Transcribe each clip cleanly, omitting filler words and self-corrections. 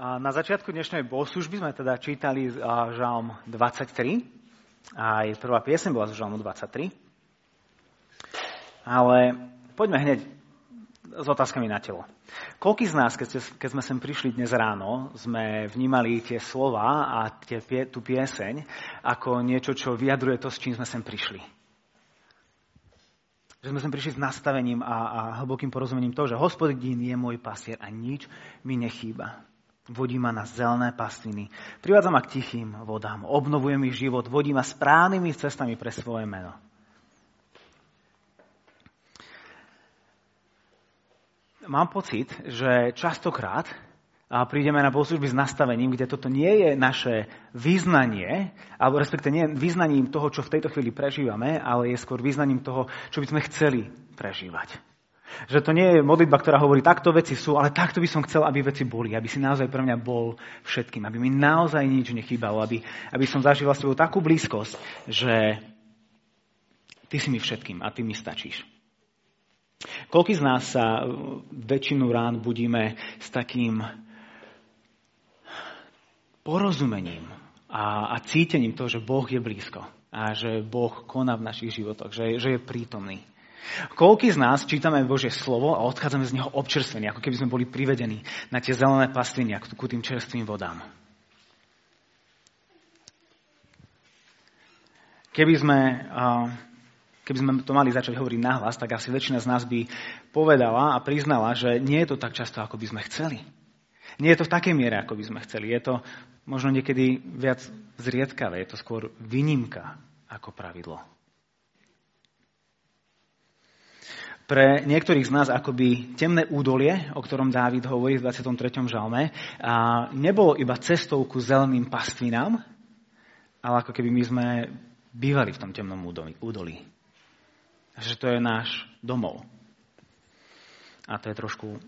Na začiatku dnešnej bohoslužby sme teda čítali Žalm 23. Aj prvá pieseň bola z Žalmu 23. Ale poďme hneď s otázkami na telo. Koľkí z nás, keď sme sem prišli dnes ráno, sme vnímali tie slova a tú pieseň ako niečo, čo vyjadruje to, s čím sme sem prišli? Že sme sem prišli s nastavením a hlbokým porozumením toho, že Hospodin je môj pastier a nič mi nechýba. Vodí ma na zelené pastviny, privádza ma k tichým vodám, obnovuje mi život, vodí ma správnymi cestami pre svoje meno. Mám pocit, že častokrát prídeme na bohoslužby s nastavením, kde toto nie je naše vyznanie, alebo respektive nie vyznaním toho, čo v tejto chvíli prežívame, ale je skôr vyznaním toho, čo by sme chceli prežívať. Že to nie je modlitba, ktorá hovorí, takto veci sú, ale takto by som chcel, aby veci boli. Aby si naozaj pre mňa bol všetkým. Aby mi naozaj nič nechýbalo. Aby som zažíval s tebou takú blízkosť, že ty si mi všetkým a ty mi stačíš. Koľký z nás sa väčšinu rán budíme s takým porozumením a cítením toho, že Boh je blízko a že Boh koná v našich životoch, že je prítomný. Koľký z nás čítame Božie slovo a odchádzame z neho občerstvení, ako keby sme boli privedení na tie zelené pastviny, ku tým čerstvým vodám. Keby sme to mali začať hovoriť nahlas, tak asi väčšina z nás by povedala a priznala, že nie je to tak často, ako by sme chceli. Nie je to v takej miere, ako by sme chceli. Je to možno niekedy viac zriedkavé. Je to skôr výnimka ako pravidlo. Pre niektorých z nás akoby temné údolie, o ktorom Dávid hovorí v 23. žalme, nebolo iba cestou ku zeleným pastvinám, ale ako keby my sme bývali v tom temnom údolí. Že to je náš domov. A to je trošku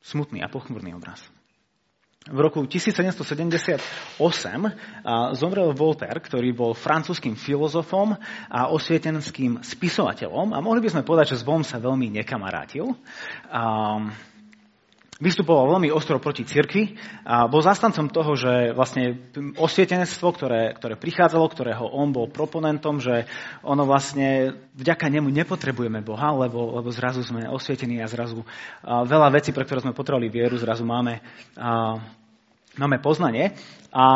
smutný a pochmurný obraz. V roku 1778 zomrel Voltaire, ktorý bol francúzskym filozofom a osvietenským spisovateľom. A mohli by sme povedať, že s Bohom sa veľmi nekamarátil. Vystupoval veľmi ostro proti cirkvi. Bol zastancom toho, že vlastne osvietenstvo, ktoré prichádzalo, ktorého on bol proponentom, že ono vlastne vďaka nemu nepotrebujeme Boha, lebo zrazu sme osvietení a zrazu veľa vecí, pre ktoré sme potrebovali vieru, zrazu máme poznanie. A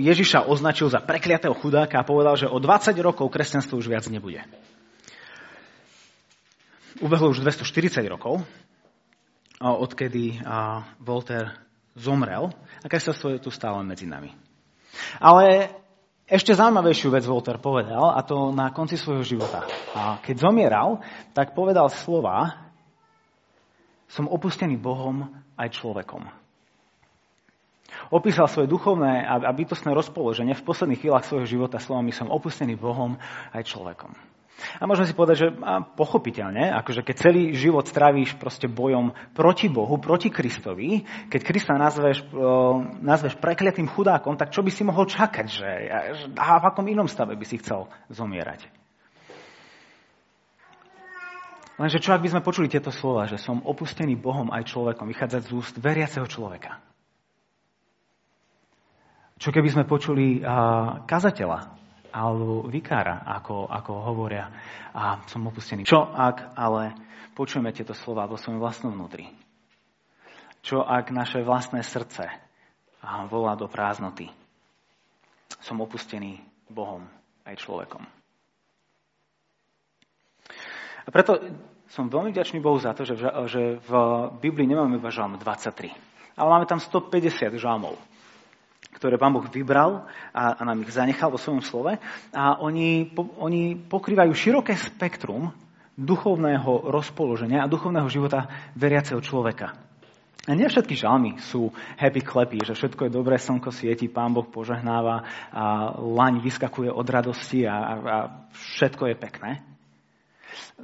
Ježiša označil za prekliatého chudáka a povedal, že o 20 rokov kresťanstvo už viac nebude. Ubehlo už 240 rokov, odkedy Voltaire zomrel a kresťanstvo je tu stále medzi nami. Ale ešte zaujímavejšiu vec Voltaire povedal, a to na konci svojho života. A keď zomieral, tak povedal slova: som opustený Bohom aj človekom. Opísal svoje duchovné a bytostné rozpoloženie v posledných chvíľach svojho života slovami: som opustený Bohom aj človekom. A môžeme si povedať, že pochopiteľne, akože keď celý život strávíš proste bojom proti Bohu, proti Kristovi, keď Krista nazveš prekliatým chudákom, tak čo by si mohol čakať? A v akom inom stave by si chcel zomierať? Lenže čo, ak by sme počuli tieto slova, že som opustený Bohom aj človekom, vychádzať z úst veriaceho človeka? Čo keby sme počuli kazateľa alebo vikára, ako hovoria, a som opustený. Čo ak ale počujeme tieto slova vo svojom vlastnom vnútri? Čo ak naše vlastné srdce volá do prázdnoty? Som opustený Bohom aj človekom. A preto som veľmi vďačný Bohu za to, že v Biblii nemáme iba žalm 23, ale máme tam 150 žalmov, ktoré Pán Boh vybral a nám ich zanechal vo svojom slove. A oni pokrývajú široké spektrum duchovného rozpoloženia a duchovného života veriaceho človeka. A nie všetky žalmy sú happy clappy, že všetko je dobré, slnko svieti, Pán Boh požehnáva a laň vyskakuje od radosti a všetko je pekné.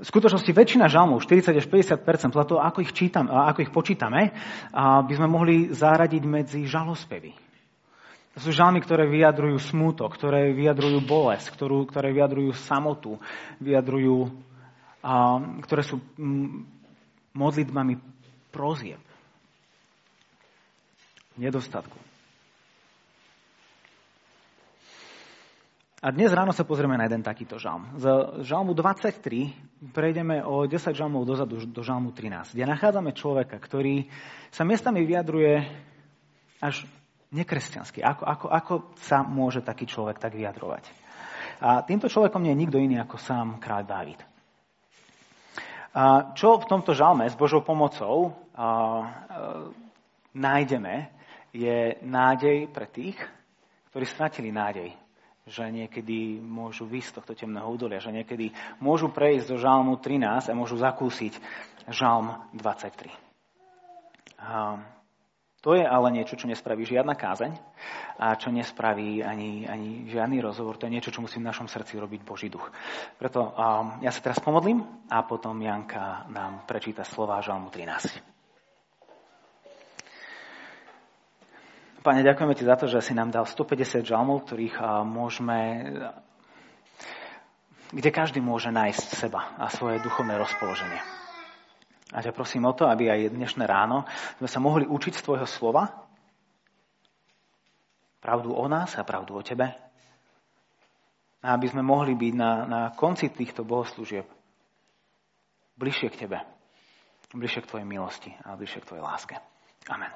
V skutočnosti väčšina žalmov, 40 až 50% platov, ako ich počítame, by sme mohli zaradiť medzi žalospevy. To sú žalmy, ktoré vyjadrujú smútok, ktoré vyjadrujú bolesť, ktoré vyjadrujú samotu, ktoré sú modlitbami prozieb. nedostatku. A dnes ráno sa pozrieme na jeden takýto žalm. Z žalmu 23 prejdeme o 10 žalmov dozadu do žalmu 13, kde nachádzame človeka, ktorý sa miestami vyjadruje až nekresťansky. Ako sa môže taký človek tak vyjadrovať? A týmto človekom nie je nikto iný ako sám kráľ Dávid. A čo v tomto žalme s Božou pomocou nájdeme, je nádej pre tých, ktorí stratili nádej, že niekedy môžu výjsť z tohto temného údolia, že niekedy môžu prejsť do žalmu 13 a môžu zakúsiť žalm 23. To je ale niečo, čo nespraví žiadna kázeň a čo nespraví ani žiadny rozhovor. To je niečo, čo musí v našom srdci robiť Boží duch. Preto ja sa teraz pomodlím a potom Janka nám prečíta slová žalmu 13. Pane, ďakujeme ti za to, že si nám dal 150 žalmov, ktorých kde každý môže nájsť seba a svoje duchovné rozpoloženie. A ťa prosím o to, aby aj dnešné ráno sme sa mohli učiť z tvojho slova, pravdu o nás a pravdu o tebe. A aby sme mohli byť na konci týchto bohoslúžieb bližšie k tebe, bližšie k tvojej milosti a bližšie k tvojej láske. Amen.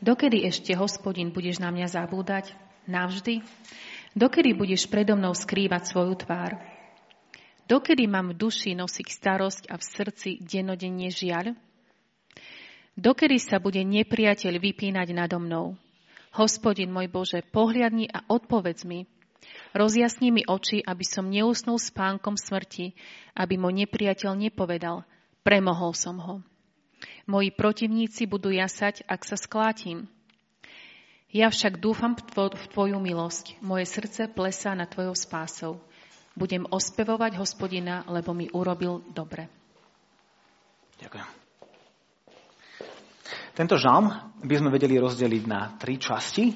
Dokedy ešte, Hospodin, budeš na mňa zabúdať? Navždy? Dokedy budeš predo mnou skrývať svoju tvár? Dokedy mám v duši nosiť starosť a v srdci dennodenne žiaľ? Dokedy sa bude nepriateľ vypínať nado mnou? Hospodin, môj Bože, pohliadni a odpovedz mi. Rozjasni mi oči, aby som neusnul spánkom smrti, aby môj nepriateľ nepovedal, premohol som ho. Moji protivníci budú jasať, ak sa sklátim. Ja však dúfam v tvoju milosť. Moje srdce plesá na tvojou spásou. Budem ospevovať Hospodina, lebo mi urobil dobre. Ďakujem. Tento žalm by sme vedeli rozdeliť na tri časti.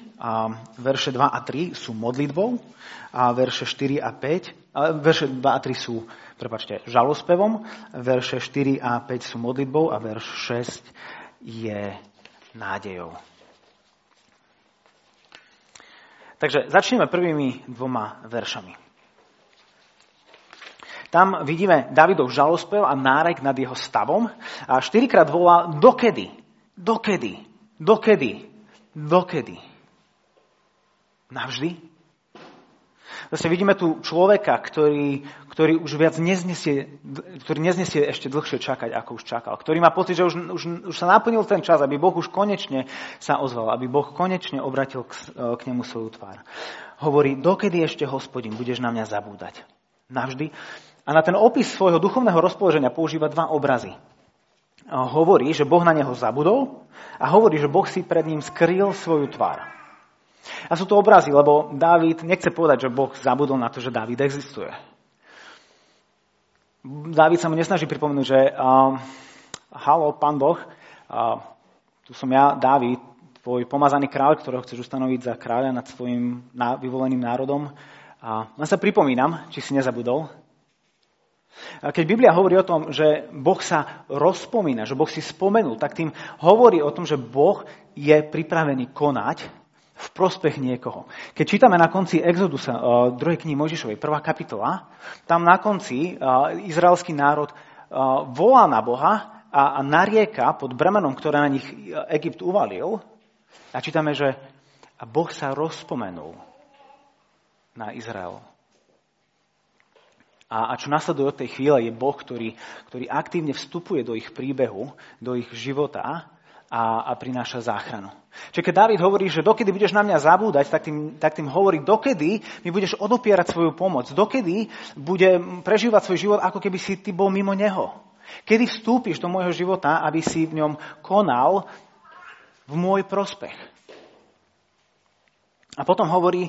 Verše 2 a 3 sú modlitbou a verše 2 a 3 sú žalospevom, verše 4 a 5 sú modlitbou a verš 6 je nádejou. Takže začneme prvými dvoma veršami. Tam vidíme Dávidov žalospev a nárek nad jeho stavom a 4-krát volá dokedy. Dokedy? Dokedy? Dokedy? Navždy? Zase vidíme tu človeka, ktorý už viac neznesie ešte dlhšie čakať, ako už čakal. Ktorý má pocit, že už sa naplnil ten čas, aby Boh už konečne sa ozval, aby Boh konečne obratil k nemu svoju tvár. Hovorí, dokedy ešte, Hospodin, budeš na mňa zabúdať? Navždy? A na ten opis svojho duchovného rozpoloženia používa dva obrazy. Hovorí, že Boh na neho zabudol a hovorí, že Boh si pred ním skryl svoju tvár. A sú to obrazy, lebo Dávid nechce povedať, že Boh zabudol na to, že Dávid existuje. Dávid sa mu nesnaží pripomenúť, že haló, pán Boh, tu som ja, Dávid, tvoj pomazaný kráľ, ktorého chceš ustanoviť za kráľa nad svojim vyvoleným národom. Ja sa pripomínam, či si nezabudol. Keď Biblia hovorí o tom, že Boh sa rozpomína, že Boh si spomenul, tak tým hovorí o tom, že Boh je pripravený konať v prospech niekoho. Keď čítame na konci Exodusa, 2. knihy Mojžišovej, 1. kapitola, tam na konci izraelský národ volá na Boha a narieka pod bremenom, ktoré na nich Egypt uvalil. A čítame, že Boh sa rozpomenul na Izrael. A čo nasleduje od tej chvíle je Boh, ktorý aktívne vstupuje do ich príbehu, do ich života a prináša záchranu. Čiže keď Dávid hovorí, že dokedy budeš na mňa zabúdať, tak tým hovorí, dokedy mi budeš odopierať svoju pomoc, dokedy budem prežívať svoj život, ako keby si ty bol mimo neho. Kedy vstúpiš do môjho života, aby si v ňom konal v môj prospech. A potom hovorí...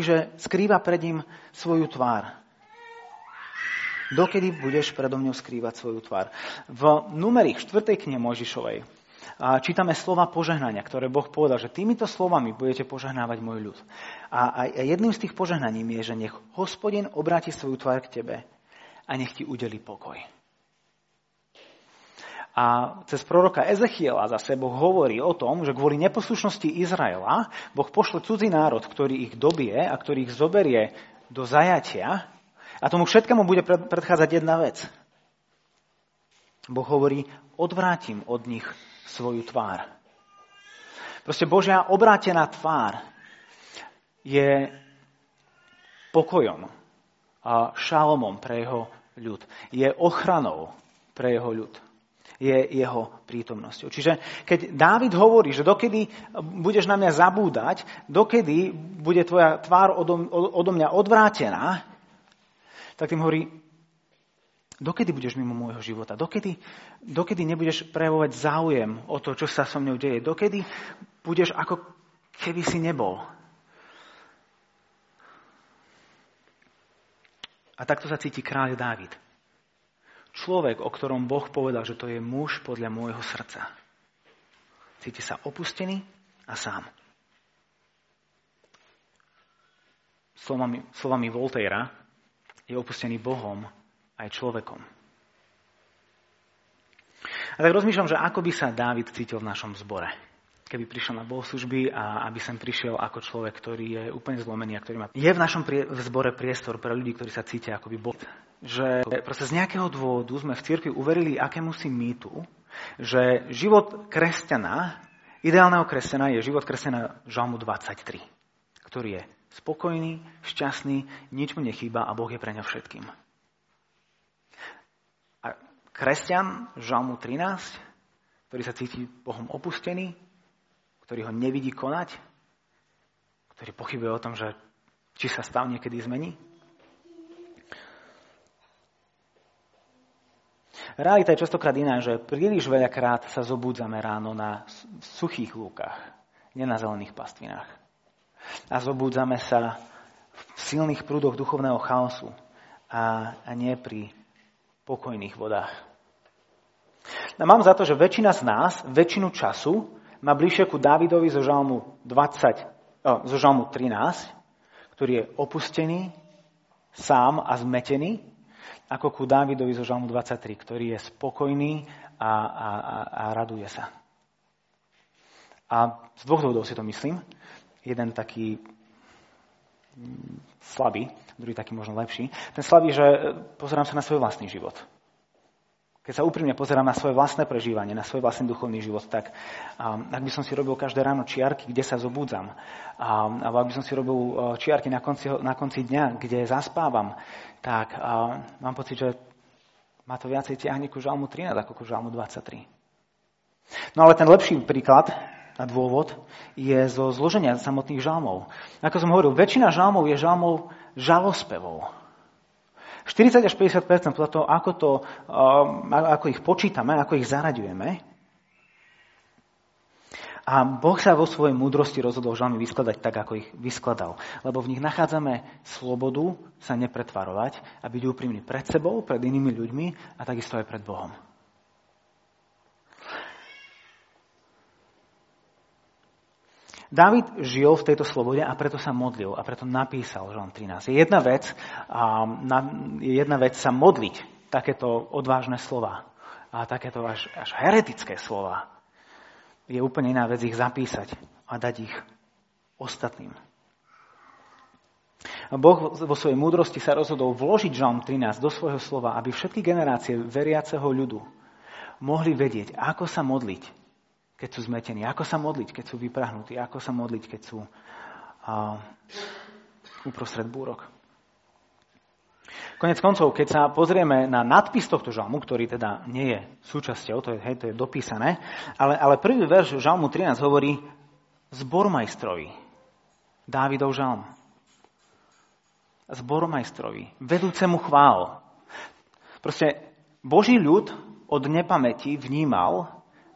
že skrýva pred ním svoju tvár. Dokedy budeš predo mňou skrývať svoju tvár? V Numeri 4. knihe Mojžišovej čítame slova požehnania, ktoré Boh povedal, že týmito slovami budete požehnávať môj ľud. A jedným z tých požehnaním je, že nech Hospodin obráti svoju tvár k tebe a nech ti udelí pokoj. A cez proroka Ezechiela zase Boh hovorí o tom, že kvôli neposlušnosti Izraela Boh pošle cudzí národ, ktorý ich dobije a ktorý ich zoberie do zajatia. A tomu všetkému bude predchádzať jedna vec. Boh hovorí, odvrátim od nich svoju tvár. Proste Božia obrátená tvár je pokojom a šalomom pre jeho ľud. Je ochranou pre jeho ľud. Je jeho prítomnosťou. Čiže keď Dávid hovorí, že dokedy budeš na mňa zabúdať, dokedy bude tvoja tvár odo mňa odvrátená, tak tým hovorí, dokedy budeš mimo môjho života, dokedy nebudeš prejavovať záujem o to, čo sa so mnou deje, dokedy budeš ako keby si nebol. A takto sa cíti kráľ Dávid. Človek, o ktorom Boh povedal, že to je muž podľa môjho srdca. Cíti sa opustený a sám. Slovami Voltaira je opustený Bohom aj človekom. A tak rozmýšľam, že ako by sa Dávid cítil v našom zbore, keby prišiel na bohoslužby a aby sem prišiel ako človek, ktorý je úplne zlomený a ktorý má... Je v našom zbore priestor pre ľudí, ktorí sa cítia akoby bol. Že proste z nejakého dôvodu sme v cirkvi uverili akémusi mýtu, že život kresťana, ideálneho kresťana je život kresťana Žalmu 23, ktorý je spokojný, šťastný, nič mu nechýba a Boh je pre ňa všetkým. A kresťan Žalmu 13, ktorý sa cíti Bohom opustený, ktorý ho nevidí konať, ktorý pochybuje o tom, že či sa stav niekedy zmení. Realita je častokrát iná, že príliš veľakrát sa zobudzame ráno na suchých lúkach, nie na zelených pastvinách. A zobudzame sa v silných prúdoch duchovného chaosu a nie pri pokojných vodách. A mám za to, že väčšina z nás, väčšinu času, má bližšie ku Dávidovi zo Žalmu 13, ktorý je opustený, sám a zmetený, ako ku Dávidovi zo Žalmu 23, ktorý je spokojný a raduje sa. A z dvoch dôvodov si to myslím. Jeden taký slabý, druhý taký možno lepší. Ten slabý, že pozerám sa na svoj vlastný život. Keď sa úprimne pozerám na svoje vlastné prežívanie, na svoj vlastný duchovný život, tak ak by som si robil každé ráno čiarky, kde sa zobudzam, alebo ak by som si robil čiarky na konci dňa, kde zaspávam, tak mám pocit, že má to viacej ťahne ku Žalmu 13 ako ku Žalmu 23. No ale ten lepší príklad a dôvod je zo zloženia samotných žalmov. Ako som hovoril, väčšina žalmov je žalmov žalospevov. 40 až 50% podľa toho, ako ich počítame, ako ich zaraďujeme. A Boh sa vo svojej múdrosti rozhodol žalmy vyskladať tak, ako ich vyskladal. Lebo v nich nachádzame slobodu sa nepretvarovať a byť úprimný pred sebou, pred inými ľuďmi a takisto aj pred Bohom. Dávid žil v tejto slobode a preto sa modlil a preto napísal Žalm 13. Je jedna vec sa modliť takéto odvážne slova a takéto až heretické slova. Je úplne iná vec ich zapísať a dať ich ostatným. Boh vo svojej múdrosti sa rozhodol vložiť Žalm 13 do svojho slova, aby všetky generácie veriaceho ľudu mohli vedieť, ako sa modliť, keď sú zmetení, ako sa modliť, keď sú vyprahnutí, ako sa modliť, keď sú uprostred búrok. Konec koncov, keď sa pozrieme na nadpis tohto žalmu, ktorý teda nie je súčasťou, to je dopísané, ale prvý verš Žalmu 13 hovorí zbormajstrovi, Dávidov žalm. Zbormajstrovi, vedúcemu chvál. Proste Boží ľud od nepamäti vnímal,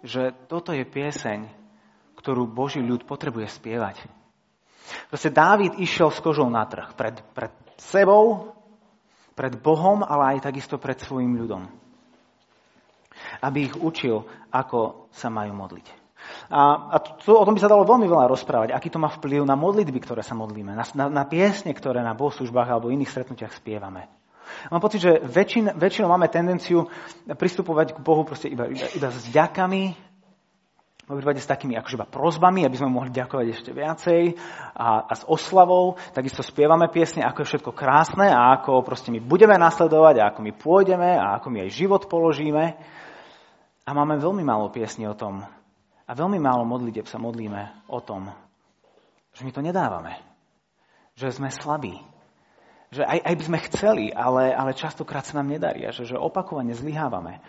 že toto je pieseň, ktorú Boží ľud potrebuje spievať. Proste Dávid išiel s kožou na trh pred sebou, pred Bohom, ale aj takisto pred svojim ľudom. Aby ich učil, ako sa majú modliť. O tom by sa dalo veľmi veľa rozprávať, aký to má vplyv na modlitby, ktoré sa modlíme, na piesne, ktoré na bohoslužbách alebo iných stretnutiach spievame. Mám pocit, že väčšinou máme tendenciu pristupovať k Bohu proste iba s vďakami, v prípade s takými akože iba prosbami, aby sme mohli ďakovať ešte viacej a s oslavou. Takisto spievame piesne, ako je všetko krásne a ako proste my budeme nasledovať a ako my pôjdeme a ako my aj život položíme. A máme veľmi málo piesní o tom a veľmi málo modlitieb sa modlíme o tom, že my to nedávame, že sme slabí, že aj by sme chceli, ale častokrát sa nám nedarí, že opakovane zlyhávame.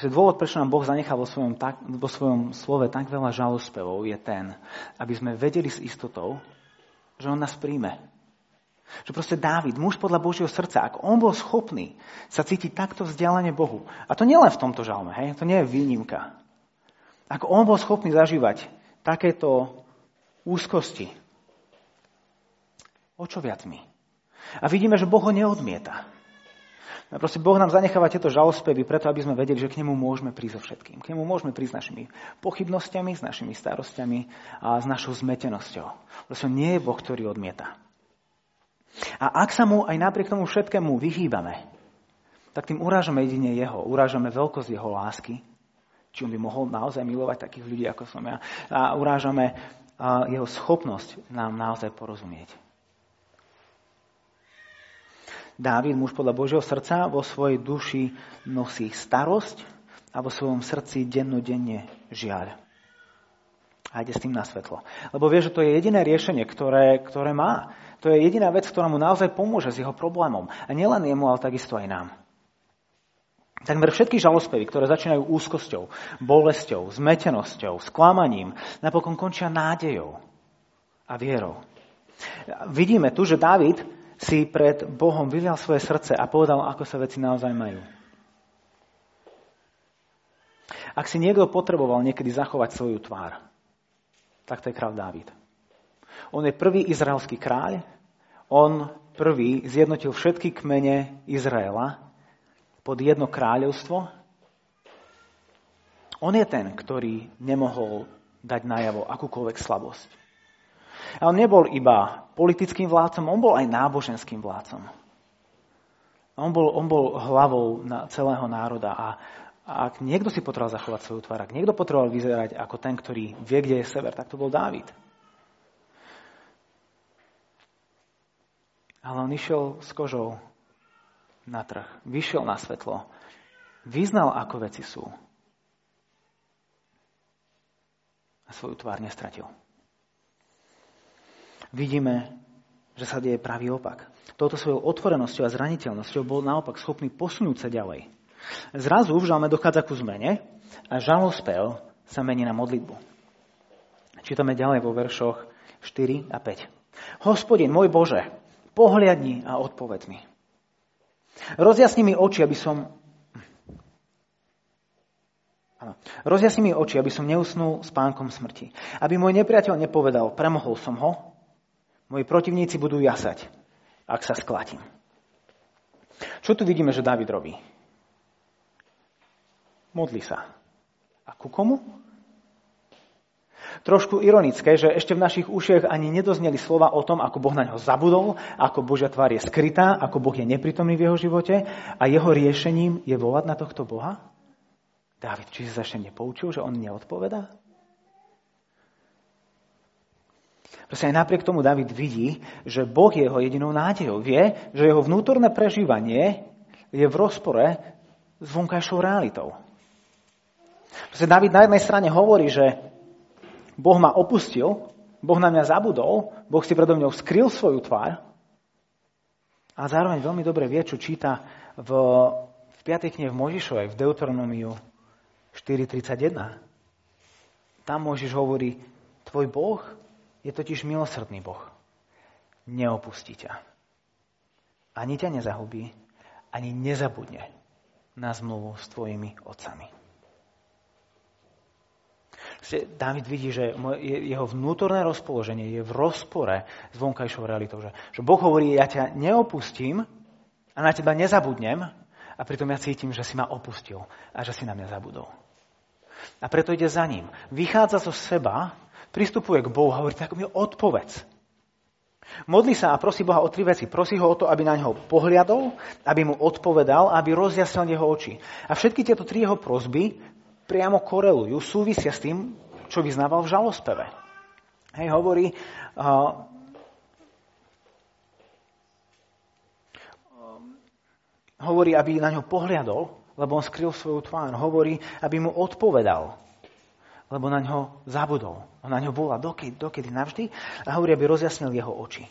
Dôvod, prečo nám Boh zanechal vo svojom slove tak veľa žalospevov, je ten, aby sme vedeli s istotou, že on nás príjme. Že proste Dávid, muž podľa Božieho srdca, ak on bol schopný sa cítiť takto vzdialene Bohu, a to nie len v tomto žalme, hej, to nie je výnimka. Ak on bol schopný zažívať takéto úzkosti, o čo viac my? A vidíme, že Boh ho neodmieta. A proste Boh nám zanecháva tieto žalospevy preto, aby sme vedeli, že k nemu môžeme prísť so všetkým. K nemu môžeme prísť s našimi pochybnosťami, s našimi starosťami a s našou zmetenosťou. Proste nie je Boh, ktorý odmieta. A ak sa mu aj napriek tomu všetkému vyhýbame, tak tým urážame jedine jeho. Urážame veľkosť jeho lásky. Či on by mohol naozaj milovať takých ľudí, ako som ja. A urážame jeho schopnosť nám naozaj porozumieť. Dávid, muž podľa Božieho srdca, vo svojej duši nosí starosť a vo svojom srdci dennodenne žiaľ. A ide s tým na svetlo. Lebo vie, že to je jediné riešenie, ktoré má. To je jediná vec, ktorá mu naozaj pomôže s jeho problémom. A nielen jemu, ale takisto aj nám. Takmer všetky žalospevy, ktoré začínajú úzkosťou, bolesťou, zmetenosťou, sklamaním, napokon končia nádejou a vierou. Vidíme tu, že Dávid si pred Bohom vylial svoje srdce a povedal, ako sa veci naozaj majú. Ak si niekto potreboval niekedy zachovať svoju tvár, tak to je kráľ Dávid. On je prvý izraelský kráľ, on prvý zjednotil všetky kmene Izraela pod jedno kráľovstvo. On je ten, ktorý nemohol dať najavo akúkoľvek slabosť. A on nebol iba politickým vládcom, on bol aj náboženským vládcom. On bol hlavou celého národa a ak niekto si potreboval zachovať svoju tvár, ak niekto potreboval vyzerať ako ten, ktorý vie, kde je sever, tak to bol Dávid. Ale on išiel s kožou na trh, vyšiel na svetlo, vyznal, ako veci sú. A svoju tvár nestratil. Vidíme, že sa deje pravý opak. Touto svojou otvorenosťou a zraniteľnosťou bol naopak schopný posunúť sa ďalej. Zrazu v žalme dochádza ku zmene a žalospev sa mení na modlitbu. Čítame ďalej vo veršoch 4 a 5. Hospodin, môj Bože, pohliadni a odpovedz mi. Rozjasni mi oči, aby som neusnul spánkom smrti. Aby môj nepriateľ nepovedal, premohol som ho, moji protivníci budú jasať, ak sa sklatím. Čo tu vidíme, že Dávid robí? Modlí sa. A ku komu? Trošku ironické, že ešte v našich ušiach ani nedozneli slova o tom, ako Boh na ňo zabudol, ako Božia tvár je skrytá, ako Boh je neprítomný v jeho živote a jeho riešením je volať na tohto Boha? Dávid, či sa ešte nepoučil, že on neodpovedá? Proste aj napriek tomu Dávid vidí, že Boh je jeho jedinou nádejou. Vie, že jeho vnútorné prežívanie je v rozpore s vonkajšou realitou. Proste Dávid na jednej strane hovorí, že Boh ma opustil, Boh na mňa zabudol, Boh si predo mňou skryl svoju tvár a zároveň veľmi dobre vie, čo číta v 5. knihe Mojžišovej, v Deuteronomiu 4.31. Tam Mojžiš hovorí, tvoj Boh je totiž milosrdný Boh. Neopustí ťa. Ani ťa nezahubí, ani nezabudne na zmluvu s tvojimi otcami. Dávid vidí, že jeho vnútorné rozpoloženie je v rozpore s vonkajšou realitou. Že Boh hovorí, ja ťa neopustím a na teba nezabudnem a pritom ja cítim, že si ma opustil a že si na mňa zabudol. A preto ide za ním. Vychádza zo seba, pristupuje k Bohu a hovorí, tak mi odpovedz. Modli sa a prosí Boha o tri veci. Prosí ho o to, aby na neho pohliadol, aby mu odpovedal a aby rozjasnil jeho oči. A všetky tieto tri jeho prosby priamo korelujú, súvisia s tým, čo vyznával v žalospeve. Hej, hovorí, hovorí, aby na ňo pohliadol, lebo on skryl svoju tvár. Hovorí, aby mu odpovedal, lebo na ňo zabudol. On na ňo volá dokedy navždy a hovorí, aby rozjasnil jeho oči.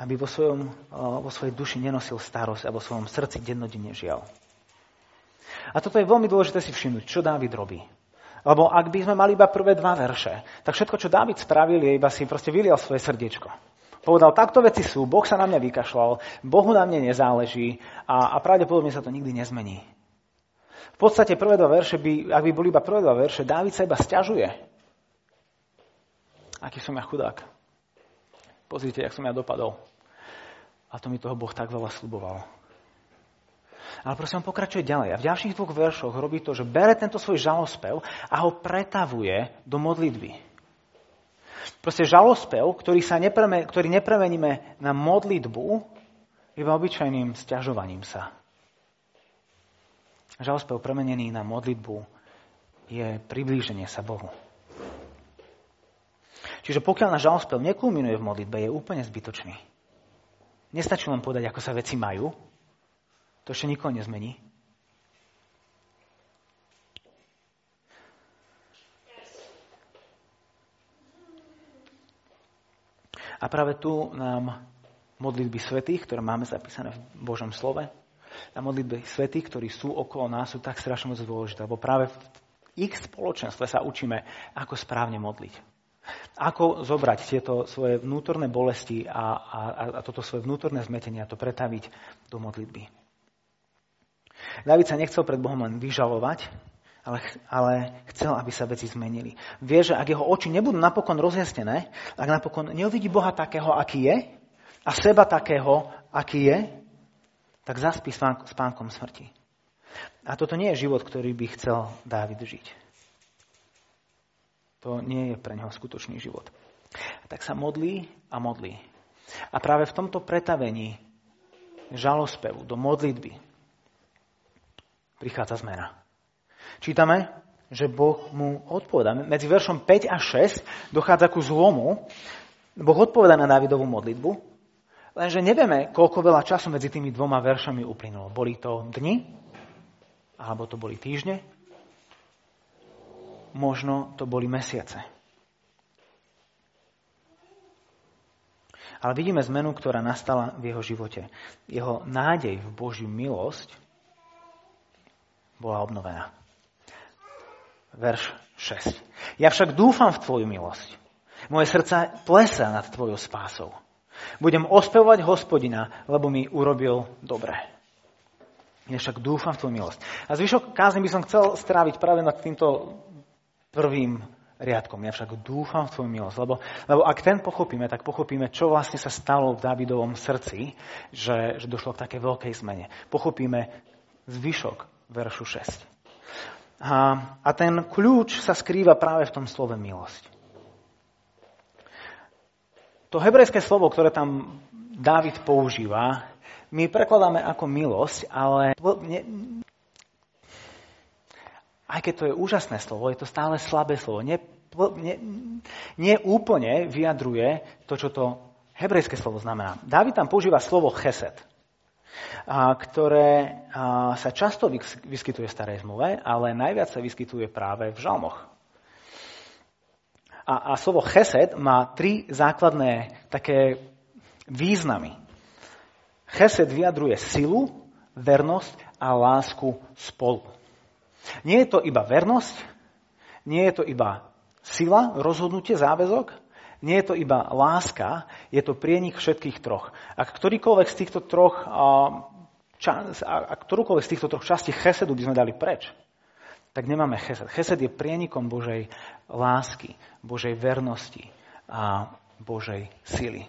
Aby vo svojej duši nenosil starosť a vo svojom srdci dennodenne žial. A toto je veľmi dôležité si všimnúť, čo Dávid robí. Lebo ak by sme mali iba prvé dva verše, tak všetko, čo Dávid spravil, je iba si proste vylial svoje srdiečko. Povedal, takto veci sú, Boh sa na mňa vykašľal, Bohu na mne nezáleží a pravdepodobne sa to nikdy nezmení. V podstate prvé dva verše, ak by boli iba prvé dva verše, Dávid sa iba sťažuje. Aký som ja chudák. Pozrite, jak som ja dopadol. A to mi toho Boh tak veľa sľuboval. Ale prosím, on pokračuje ďalej. A v ďalších dvoch veršoch robí to, že bere tento svoj žalospev a ho pretavuje do modlitby. Proste žalospev, ktorý nepremeníme na modlitbu, iba obyčajným sťažovaním sa. Žalospev premenený na modlitbu je priblíženie sa Bohu. Čiže pokiaľ náš žalospev nekulminuje v modlitbe, je úplne zbytočný. Nestačí len povedať, ako sa veci majú. To ešte nikoho nezmení. A práve tu nám modlitby svätých, ktoré máme zapísané v Božom slove, a modlitby svätých, ktorí sú okolo nás, sú tak strašne moc dôležité, lebo práve v ich spoločenstve sa učíme, ako správne modliť. Ako zobrať tieto svoje vnútorné bolesti a toto svoje vnútorné zmätenie a to pretaviť do modlitby. Dávid sa nechcel pred Bohom len vyžalovať, ale chcel, aby sa veci zmenili. Vie, že ak jeho oči nebudú napokon rozjasnené, ak napokon neuvidí Boha takého, aký je, a seba takého, aký je, tak zaspí spánkom smrti. A toto nie je život, ktorý by chcel Dávid žiť. To nie je pre neho skutočný život. Tak sa modlí a modlí. A práve v tomto pretavení žalospevu do modlitby prichádza zmena. Čítame, že Boh mu odpovedá. Medzi veršom 5 a 6 dochádza ku zlomu. Boh odpovedá na Dávidovú modlitbu, lenže nevieme, koľko veľa času medzi tými dvoma veršami uplynulo. Boli to dni? Alebo to boli týždne? Možno to boli mesiace. Ale vidíme zmenu, ktorá nastala v jeho živote. Jeho nádej v Božiu milosť bola obnovená. Verš 6. Ja však dúfam v tvoju milosť. Moje srdce plesá nad tvojou spásou. Budem ospevovať Hospodina, lebo mi urobil dobre. Ja však dúfam v tvoju milosť. A zvyšok kázne by som chcel stráviť práve nad týmto prvým riadkom. Ja však dúfam v tvoju milosť. Lebo ak ten pochopíme, tak pochopíme, čo vlastne sa stalo v Dávidovom srdci, že došlo k takej veľkej zmene. Pochopíme zvyšok veršu 6. A ten kľúč sa skrýva práve v tom slove milosť. To hebrejské slovo, ktoré tam Dávid používa, my prekladáme ako milosť, ale aj keď to je úžasné slovo, je to stále slabé slovo. Neúplne vyjadruje to, čo to hebrejské slovo znamená. Dávid tam používa slovo chesed, ktoré sa často vyskytuje v Starej zmluve, ale najviac sa vyskytuje práve v žalmoch. A slovo chesed má tri základné také významy. Chesed vyjadruje silu, vernosť a lásku spolu. Nie je to iba vernosť, nie je to iba sila, rozhodnutie, záväzok, nie je to iba láska, je to prienik všetkých troch. Ak ktorýkoľvek z týchto troch častí chesedu by sme dali preč, tak nemáme chesed. Chesed je prienikom Božej lásky, Božej vernosti a Božej sily.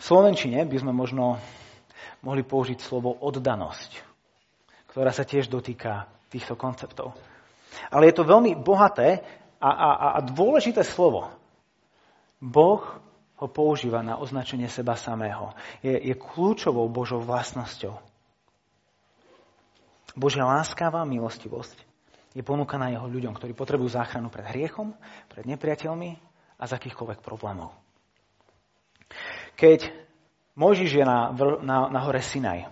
V slovenčine by sme možno mohli použiť slovo oddanosť, ktorá sa tiež dotýka týchto konceptov. Ale je to veľmi bohaté A dôležité slovo. Boh ho používa na označenie seba samého. Je kľúčovou Božou vlastnosťou. Božia láskavá milostivosť je ponúkaná jeho ľuďom, ktorí potrebujú záchranu pred hriechom, pred nepriateľmi a z akýchkoľvek problémov. Keď Mojžiš je na hore Sinaj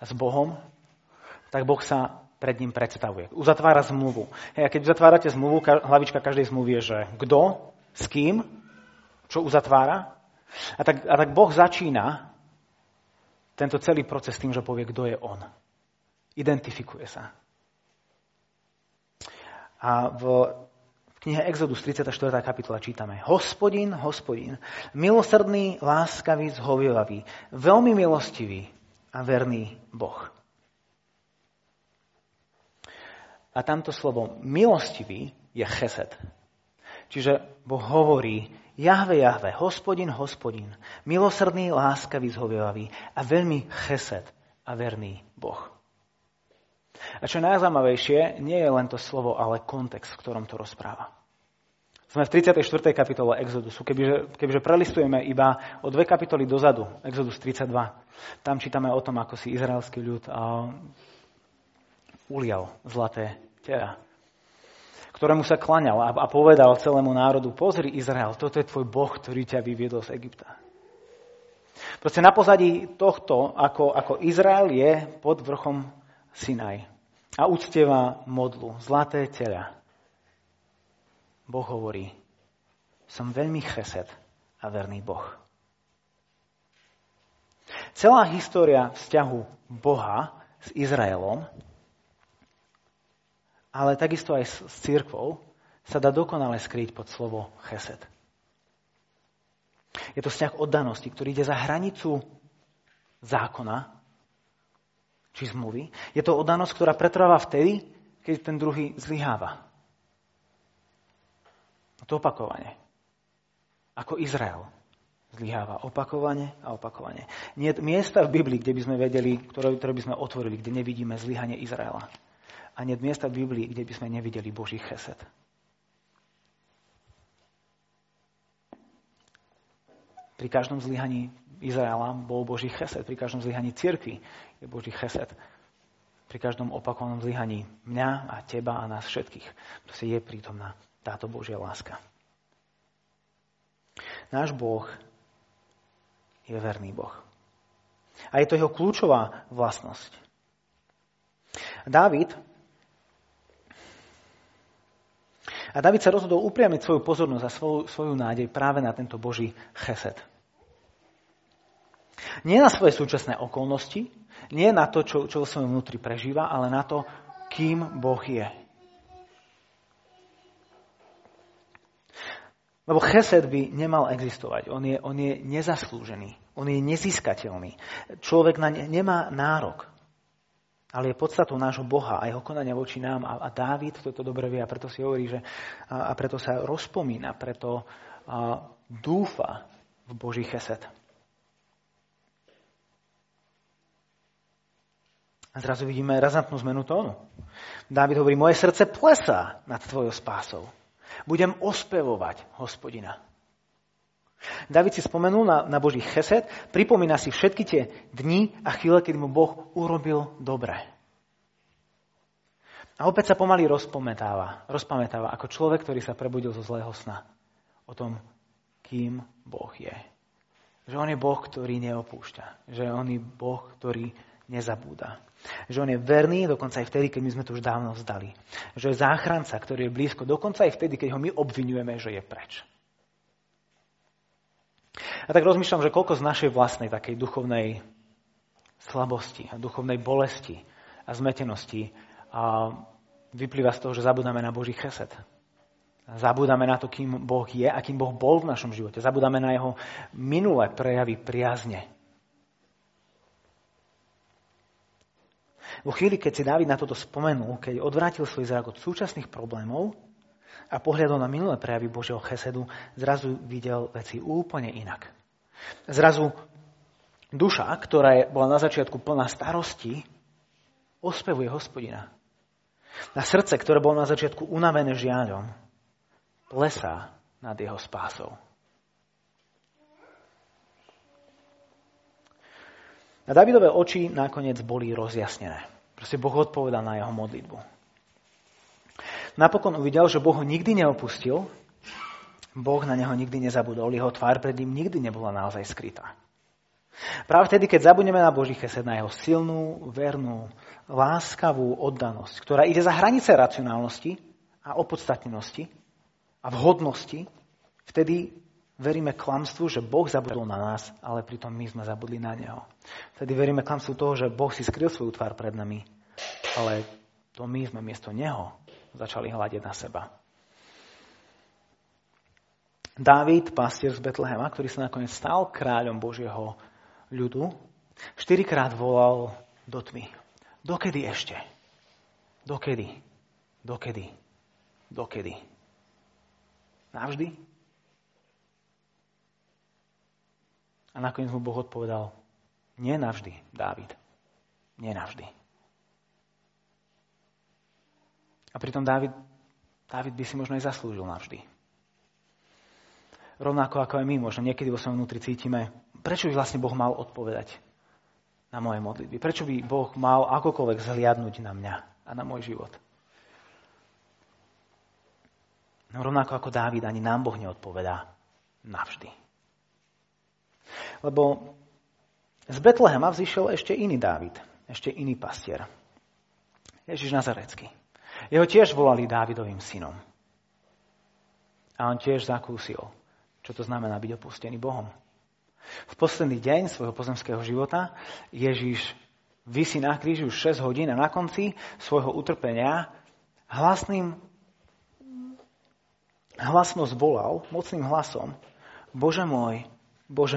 s Bohom, tak Boh sa pred ním predstavuje. Uzatvára zmluvu. A keď uzatvárate zmluvu, hlavička každej zmluvy je, že kto, s kým, čo uzatvára. A tak Boh začína tento celý proces tým, že povie, kto je on. Identifikuje sa. A v knihe Exodus 34. kapitola čítame: Hospodin, Hospodin, milosrdný, láskavý, zhovievavý, veľmi milostivý a verný Boh. A tamto slovo milostivý je chesed. Čiže Boh hovorí: Jahve, Jahve, Hospodin, Hospodin, milosrdný, láskavý, zhovievavý a veľmi chesed a verný Boh. A čo najzaujímavejšie, nie je len to slovo, ale kontext, v ktorom to rozpráva. Sme v 34. kapitole Exodusu. Kebyže prelistujeme iba o 2 kapitoly dozadu, Exodus 32, tam čítame o tom, ako si izraelský ľud ulial zlaté tela, ktorému sa klaňal a povedal celému národu: Pozri, Izrael, toto je tvoj Boh, ktorý ťa vyviedol z Egypta. Proste na pozadí tohto, ako Izrael je pod vrchom Sinaj a uctieva modlu, zlaté tela. Boh hovorí: Som veľmi chesed a verný Boh. Celá história vzťahu Boha s Izraelom, ale takisto aj s cirkvou, sa dá dokonale skryť pod slovo chesed. Je to vzťah oddanosti, ktorý ide za hranicu zákona či zmluvy. Je to oddanosť, ktorá pretrváva vtedy, keď ten druhý zlyháva. To opakovanie. Ako Izrael zlyháva opakovane a opakovane. Nie je miesta v Biblii, kde by sme vedeli, ktoré by sme otvorili, kde nevidíme zlyhanie Izraela. A nie je miesta v Biblii, kde by sme nevideli Boží chesed. Pri každom zlyhaní Izraela bol Boží chesed. Pri každom zlyhaní cirkvi je Boží chesed. Pri každom opakovanom zlyhaní mňa a teba a nás všetkých proste je prítomná táto Božia láska. Náš Boh je verný Boh. A je to jeho kľúčová vlastnosť. Dávid sa rozhodol upriamiť svoju pozornosť a svoju nádej práve na tento Boží chesed. Nie na svoje súčasné okolnosti, nie na to, čo vo svojom vnútri prežíva, ale na to, kým Boh je. Lebo chesed by nemal existovať. On je nezaslúžený. On je nezískateľný. Človek naň nemá nárok. Ale je podstatou nášho Boha a jeho konania voči nám. A Dávid toto dobre vie a preto si hovorí, že a preto sa rozpomína, preto dúfa v Boží chesed. A zrazu vidíme razantnú zmenu tónu. Dávid hovorí: Moje srdce plesá nad tvojou spásou. Budem ospevovať Hospodina. Dávid si spomenul na Boží chesed, pripomína si všetky tie dni a chvíle, kedy mu Boh urobil dobre. A opäť sa pomaly rozpamätáva ako človek, ktorý sa prebudil zo zlého sna. O tom, kým Boh je. Že on je Boh, ktorý neopúšťa. Že on je Boh, ktorý nezabúda. Že on je verný dokonca aj vtedy, keď my sme to už dávno vzdali. Že je záchranca, ktorý je blízko, dokonca aj vtedy, keď ho my obviňujeme, že je preč. A tak rozmýšľam, že koľko z našej vlastnej takej duchovnej slabosti a duchovnej bolesti a zmetenosti vyplýva z toho, že zabudáme na Boží chesed. Zabudáme na to, kým Boh je a kým Boh bol v našom živote. Zabudáme na jeho minulé prejavy priazne. Vo chvíli, keď si Dávid na toto spomenul, keď odvrátil svoj zrak od súčasných problémov a pohľadol na minulé prejavy Božieho chesedu, zrazu videl veci úplne inak. Zrazu duša, ktorá bola na začiatku plná starosti, ospevuje Hospodina. Na srdce, ktoré bolo na začiatku unavené žiaľom, plesá nad jeho spásou. A Dávidové oči nakoniec boli rozjasnené. Proste Boh odpovedal na jeho modlitbu. Napokon uvidel, že Boh ho nikdy neopustil, Boh na neho nikdy nezabudol, jeho tvár pred ním nikdy nebola naozaj skrytá. Práve vtedy, keď zabudneme na Boží chesed, na jeho silnú, vernú, láskavú oddanosť, ktorá ide za hranice racionálnosti a opodstatnenosti a vhodnosti, vtedy veríme klamstvu, že Boh zabudol na nás, ale pritom my sme zabudli na neho. Vtedy veríme klamstvu toho, že Boh si skryl svoju tvár pred nami, ale to my sme miesto neho začali hľadiť na seba. Dávid, pastier z Betlehema, ktorý sa nakoniec stal kráľom Božieho ľudu, 4-krát volal do tmy. Dokedy ešte? Dokedy? Dokedy? Dokedy? Navždy? A nakoniec mu Boh odpovedal, nie navždy, Dávid. Nie navždy. A pritom Dávid by si možno aj zaslúžil navždy. Rovnako ako aj my, možno niekedy vo svojom vnútri cítime, prečo by vlastne Boh mal odpovedať na moje modlitby? Prečo by Boh mal akokoľvek zhliadnúť na mňa a na môj život? No, rovnako ako Dávid, ani nám Boh neodpovedá navždy. Lebo z Betlehema vzýšiel ešte iný Dávid, ešte iný pastier. Ježiš Nazarecký. Jeho tiež volali Dávidovým synom. A on tiež zakúsil, čo to znamená byť opustený Bohom. V posledný deň svojho pozemského života Ježiš visí na kríži už 6 hodín a na konci svojho utrpenia hlasno zvolal, mocným hlasom, Bože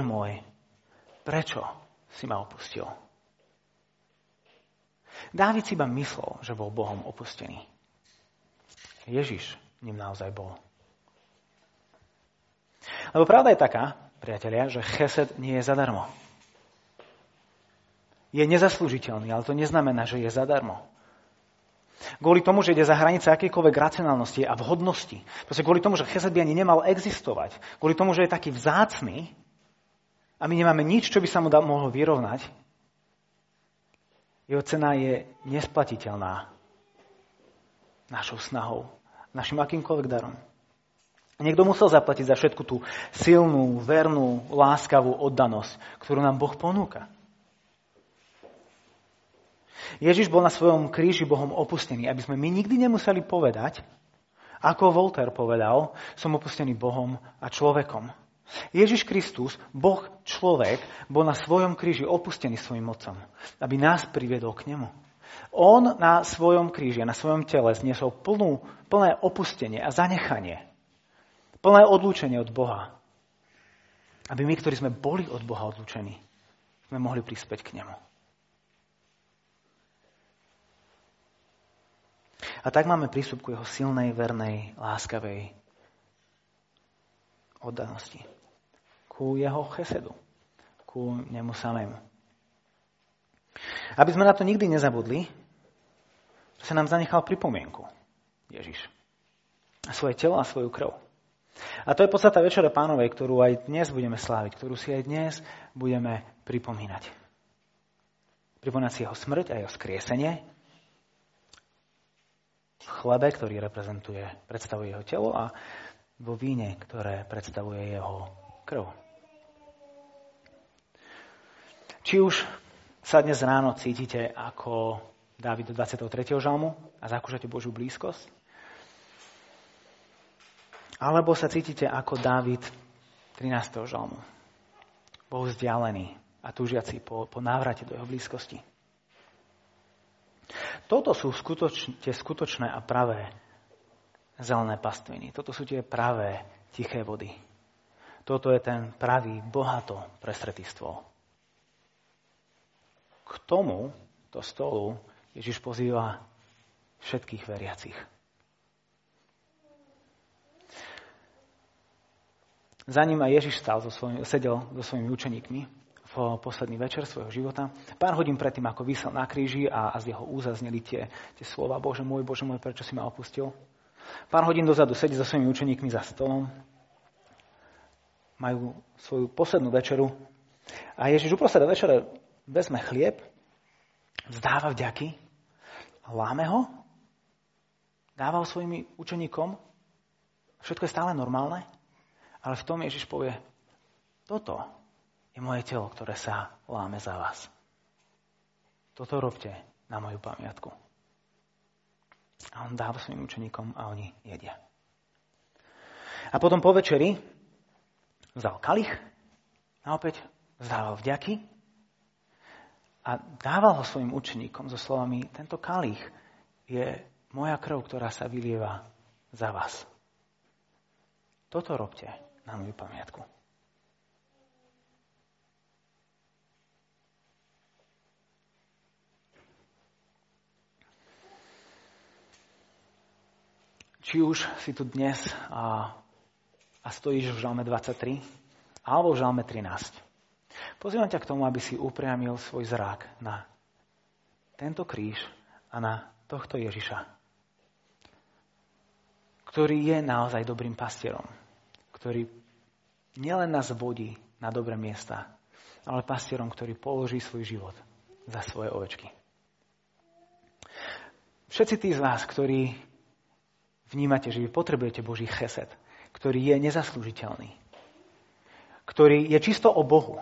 môj, prečo si ma opustil? Dávid si iba myslel, že bol Bohom opustený. Ježiš ním naozaj bol. Lebo pravda je taká, priatelia, že chesed nie je zadarmo. Je nezaslúžiteľný, ale to neznamená, že je zadarmo. Kvôli tomu, že ide za hranice akejkoľvek racionálnosti a vhodnosti. Proste kvôli tomu, že chesed by ani nemal existovať. Kvôli tomu, že je taký vzácny a my nemáme nič, čo by sa mu mohlo vyrovnať. Jeho cena je nesplatiteľná našou snahou, našim akýmkoľvek darom. Niekto musel zaplatiť za všetku tú silnú, vernú, láskavú oddanosť, ktorú nám Boh ponúka. Ježiš bol na svojom kríži Bohom opustený, aby sme my nikdy nemuseli povedať, ako Voltaire povedal, som opustený Bohom a človekom. Ježiš Kristus, Boh človek, bol na svojom kríži opustený svojim mocom, aby nás priviedol k nemu. On na svojom kríži, na svojom tele zniesol plné opustenie a zanechanie. Plné odlúčenie od Boha. Aby my, ktorí sme boli od Boha odlúčení, sme mohli prispäť k nemu. A tak máme prístup k jeho silnej, vernej, láskavej oddanosti. Ku jeho chesedu. Ku nemu samému. Aby sme na to nikdy nezabudli, sa nám zanechal pripomienku Ježiš. A svoje telo a svoju krv. A to je podstata Večera Pánovej, ktorú aj dnes budeme sláviť, ktorú si aj dnes budeme pripomínať. Pripomínať si jeho smrť a jeho skriesenie v chlebe, ktorý predstavuje jeho telo a vo víne, ktoré predstavuje jeho krv. Či už sa dnes ráno cítite ako Dávid do 23. žalmu a zakúšate Božiu blízkosť, alebo sa cítite ako Dávid 13. žalmu. Bol vzdialený a túžiaci po návrate do jeho blízkosti. Toto sú tie skutočné a pravé zelené pastviny. Toto sú tie pravé tiché vody. Toto je ten pravý, bohato presretý stôl. K tomuto stolu Ježiš pozýva všetkých veriacich. Za ním aj Ježiš sedel so svojimi učeníkmi v posledný večer svojho života. Pár hodín predtým, ako visel na kríži a z jeho úzazneli tie slova Bože môj, prečo si ma opustil? Pár hodín dozadu sedí so svojimi učeníkmi za stolom, majú svoju poslednú večeru a Ježiš uprostred večere vezme chlieb, vzdáva vďaky, láme ho, dáva ho svojim učeníkom, všetko je stále normálne, ale v tom Ježiš povie, toto je moje telo, ktoré sa láme za vás. Toto robte na moju pamiatku. A on dáva svojim učeníkom a oni jedia. A potom po večeri vzal kalich a opäť vzdával vďaky a dával ho svojim učeníkom so slovami, tento kalich je moja krv, ktorá sa vylieva za vás. Toto robte na moju pamiatku. Či už si tu dnes a stojíš v žalme 23 alebo v žalme 13. Pozývam ťa k tomu, aby si upriamil svoj zrak na tento kríž a na tohto Ježiša, ktorý je naozaj dobrým pastierom, ktorý nielen nás vodí na dobré miesta, ale pastierom, ktorý položí svoj život za svoje ovečky. Všetci tí z vás, ktorí vnímate, že vy potrebujete Boží chesed, ktorý je nezaslúžiteľný, ktorý je čisto o Bohu,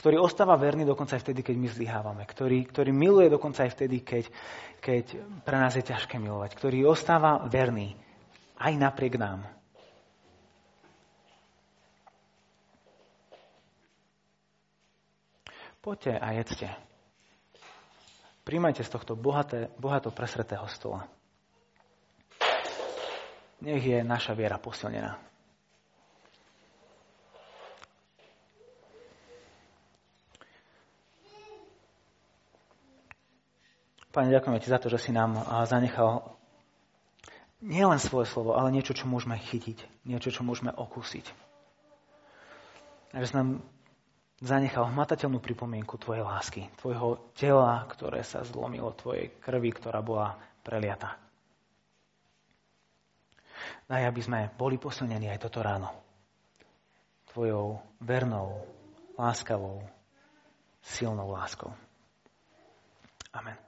ktorý ostáva verný dokonca aj vtedy, keď my zlyhávame, ktorý miluje dokonca aj vtedy, keď pre nás je ťažké milovať, ktorý ostáva verný aj napriek nám. Poďte a jedzte. Príjmajte z tohto bohato presretého stola. Nech je naša viera posilnená. Pane, ďakujeme Ti za to, že si nám zanechal nielen svoje slovo, ale niečo, čo môžeme chytiť, niečo, čo môžeme okúsiť. A že si nám zanechal hmatateľnú pripomienku Tvojej lásky, Tvojho tela, ktoré sa zlomilo, Tvojej krvi, ktorá bola preliata. Daj, aby sme boli posilnení aj toto ráno. Tvojou vernou, láskavou, silnou láskou. Amen.